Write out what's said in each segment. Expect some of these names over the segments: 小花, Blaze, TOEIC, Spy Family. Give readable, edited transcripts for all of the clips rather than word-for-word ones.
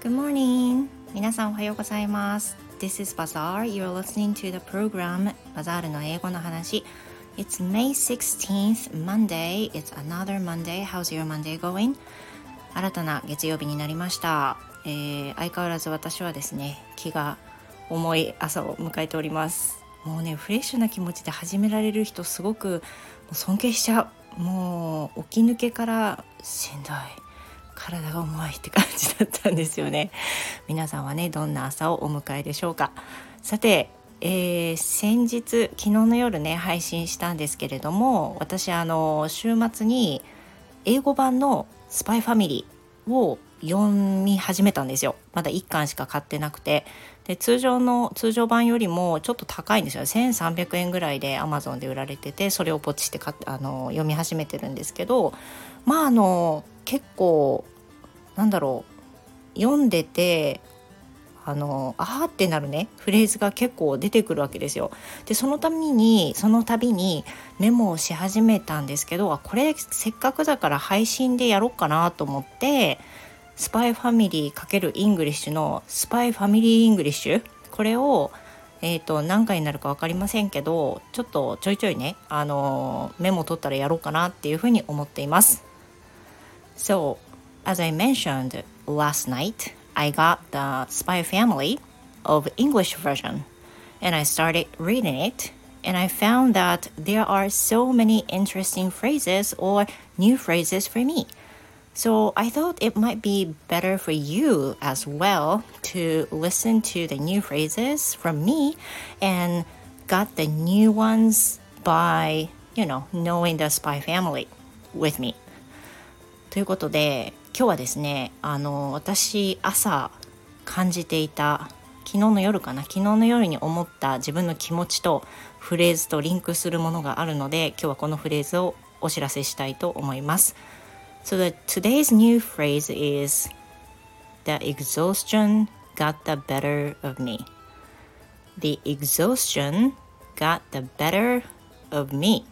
Good morning. 皆さんおはようございます。This is Bazaar. You're listening to the program Bazaar の英語の話。It's May 16th, Monday. It's another Monday. How's your Monday going? 新たな月曜日になりました。相変わらず私はですね、気が重い朝を迎えております。もうね、フレッシュな気持ちで始められる人すごく尊敬しちゃう。もう起き抜けからしんどい、体が重いって感じだったんですよね。皆さんはね、どんな朝をお迎えでしょうか。さて、先日昨日の夜ね配信したんですけれども、私週末に英語版のスパイファミリーを読み始めたんですよ。まだ1巻しか買ってなくて、で通常版よりもちょっと高いんですよ。1300円ぐらいで Amazon で売られてて、それをポチして読み始めてるんですけど、まあ結構なんだろう、読んでてあーってなるねフレーズが結構出てくるわけですよ。でその度にメモをし始めたんですけど、これせっかくだから配信でやろうかなと思って、スパイファミリー×イングリッシュのスパイファミリーイングリッシュ、これを、何回になるか分かりませんけど、ちょっとちょいちょいね、メモ取ったらやろうかなっていうふうに思っています。So, as I mentioned last night, I got the Spy Family of English version, and I started reading it, and I found that there are so many interesting phrases or new phrases for me.So I thought it might be better for you as well to listen to the new phrases from me and got the new ones by, knowing the Spy Family with me. ということで、今日はですね、私朝感じていた、昨日の夜に思った自分の気持ちとフレーズとリンクするものがあるので、今日はこのフレーズをお知らせしたいと思います。So today's new phrase is, the exhaustion got the better of me. The exhaustion got the better of me.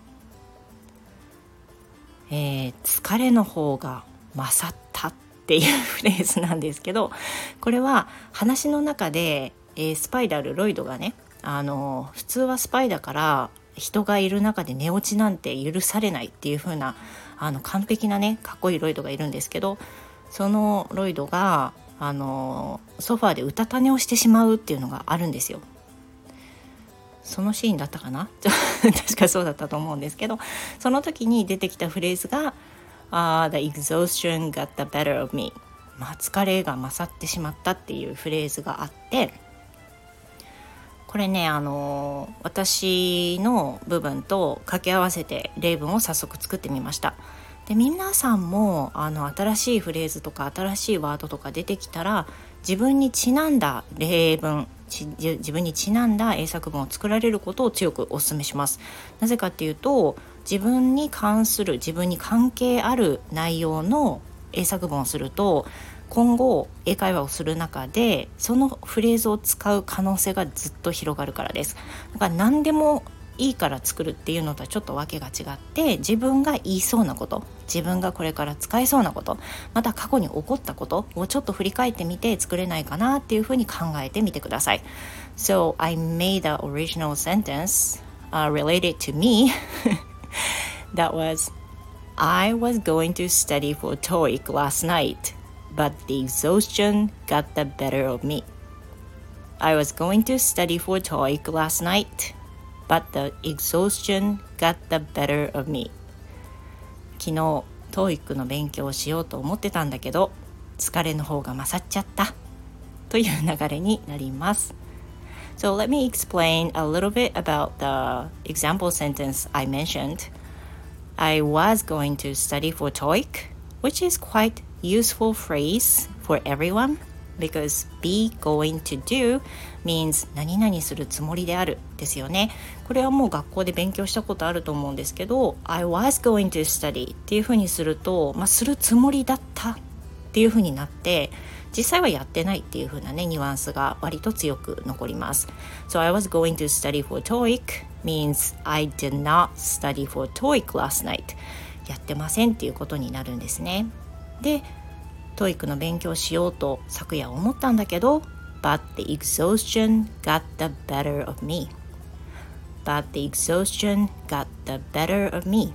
疲れの方が勝ったっていうフレーズなんですけど、これは話の中で、スパイであるロイドがね、普通はスパイだから人がいる中で寝落ちなんて許されないっていう風な完璧なねかっこいいロイドがいるんですけど、そのロイドがソファーでうたた寝をしてしまうっていうのがあるんですよ。そのシーンだったかな確かそうだったと思うんですけど、その時に出てきたフレーズがThe exhaustion got the better of me、 疲れが勝ってしまったっていうフレーズがあって、これね、私の部分と掛け合わせて例文を早速作ってみました。で、皆さんも新しいフレーズとか新しいワードとか出てきたら、自分にちなんだ例文、自分にちなんだ英作文を作られることを強くお勧めします。なぜかっていうと、自分に関係ある内容の英作文をすると、今後英会話をする中でそのフレーズを使う可能性がずっと広がるからです。だから何でもいいから作るっていうのとはちょっと訳が違って、自分が言いそうなこと、自分がこれから使えそうなこと、また過去に起こったことをちょっと振り返ってみて、作れないかなっていうふうに考えてみてください。 So I made the original sentence、related to me that was I was going to study for TOEIC last night But the exhaustion got the better of me. I was going to study for TOEIC last night, but the exhaustion got the better of me. 昨日 TOEIC の勉強をしようと思ってたんだけど、疲れの方が勝っちゃったという流れになります。So let me explain a little bit about the example sentence I mentioned. I was going to study for TOEIC, which is quite useful phrase for everyone because be going to do means 何々するつもりであるですよね。これはもう学校で勉強したことあると思うんですけど、 I was going to study っていう風にすると、するつもりだったっていう風になって、実際はやってないっていう風なねニュアンスが割と強く残ります。 So I was going to study for TOEIC means I did not study for TOEIC last night. やってませんっていうことになるんですね。で、TOEIC の勉強しようと昨夜思ったんだけど、But the exhaustion got the better of me. But the exhaustion got the better of me.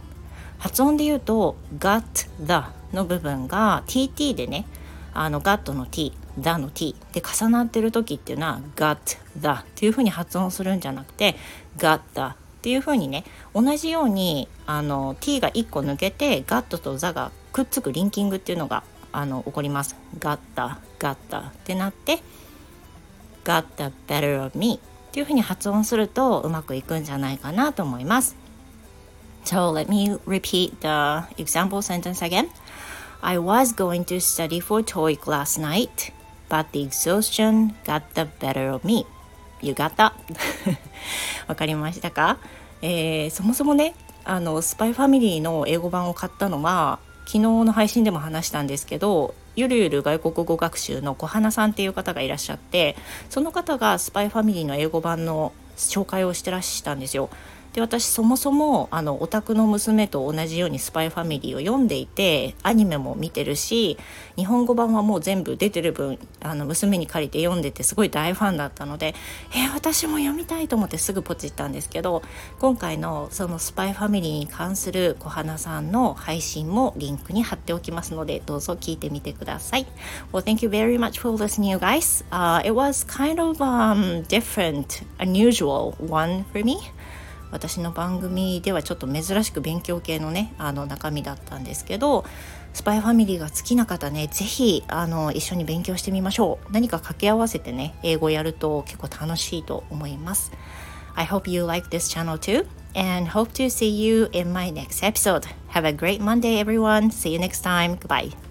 発音で言うと got the の部分が tt でね、got の t、the の t で重なってる時っていうのは got the っていう風に発音するんじゃなくて got the っていう風にね、同じようにt が1個抜けて got と the がくっつくリンキングっていうのが起こります。 got the got the ってなって got the better of me っていう風に発音するとうまくいくんじゃないかなと思います。So let me repeat the example sentence again. I was going to study for TOEIC last night, but the exhaustion got the better of me. You got that? わかりましたか？そもそもね、スパイファミリーの英語版を買ったのは、昨日の配信でも話したんですけど、ゆるゆる外国語学習の小花さんっていう方がいらっしゃって、その方がスパイファミリーの英語版の紹介をしてらっしゃったんですよ。で、私そもそもオタクの娘と同じようにスパイファミリーを読んでいて、アニメも見てるし、日本語版はもう全部出てる分娘に借りて読んでて、すごい大ファンだったので、私も読みたいと思ってすぐポチったんですけど、今回のそのスパイファミリーに関する小花さんの配信もリンクに貼っておきますので、どうぞ聞いてみてください。 Well, thank you very much for listening, you guys.It was kind of different, unusual one for me.私の番組ではちょっと珍しく勉強系のね、中身だったんですけど、スパイファミリーが好きな方ね、ぜひ一緒に勉強してみましょう。何か掛け合わせてね、英語やると結構楽しいと思います。I hope you like this channel too, and hope to see you in my next episode. Have a great Monday, everyone. See you next time. Goodbye.